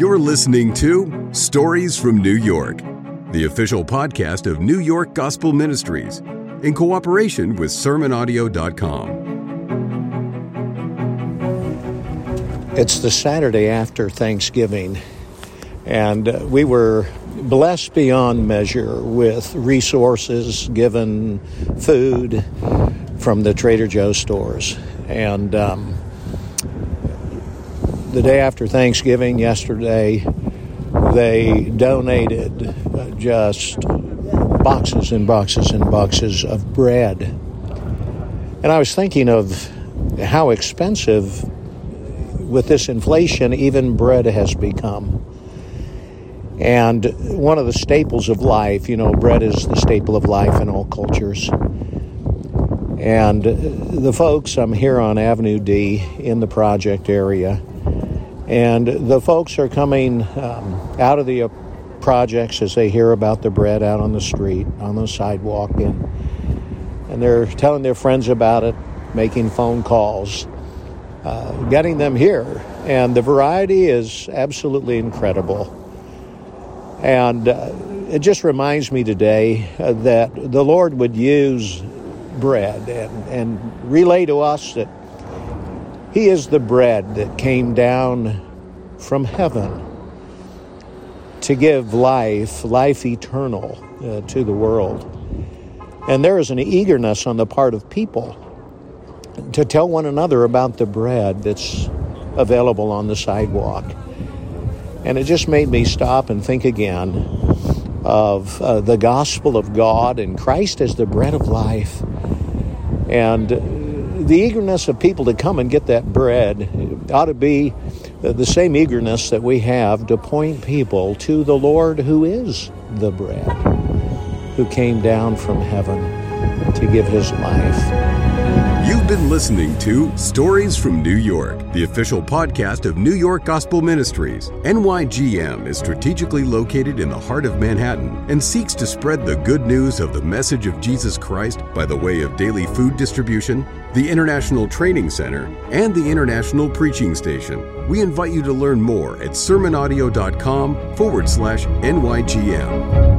You're listening to Stories from New York, the official podcast of New York Gospel Ministries, in cooperation with SermonAudio.com. It's the Saturday after Thanksgiving, and we were blessed beyond measure with resources given, food from the Trader Joe stores. And the day after Thanksgiving, yesterday, they donated just boxes and boxes and boxes of bread. And I was thinking of how expensive, with this inflation, even bread has become. And one of the staples of life, you know, bread is the staple of life in all cultures. And the folks, I'm here on Avenue D in the project area, and the folks are coming out of the projects as they hear about the bread out on the street, on the sidewalk, and they're telling their friends about it, making phone calls, getting them here. And the variety is absolutely incredible. And it just reminds me today that the Lord would use bread and relay to us that He is the bread that came down from heaven to give life eternal to the world. And there is an eagerness on the part of people to tell one another about the bread that's available on the sidewalk. And it just made me stop and think again of the gospel of God and Christ as the bread of life. And the eagerness of people to come and get that bread ought to be the same eagerness that we have to point people to the Lord, who is the bread, who came down from heaven to give His life. You've been listening to Stories from New York, the official podcast of New York Gospel Ministries. NYGM is strategically located in the heart of Manhattan and seeks to spread the good news of the message of Jesus Christ by the way of daily food distribution, the International Training Center, and the International Preaching Station. We invite you to learn more at SermonAudio.com/NYGM.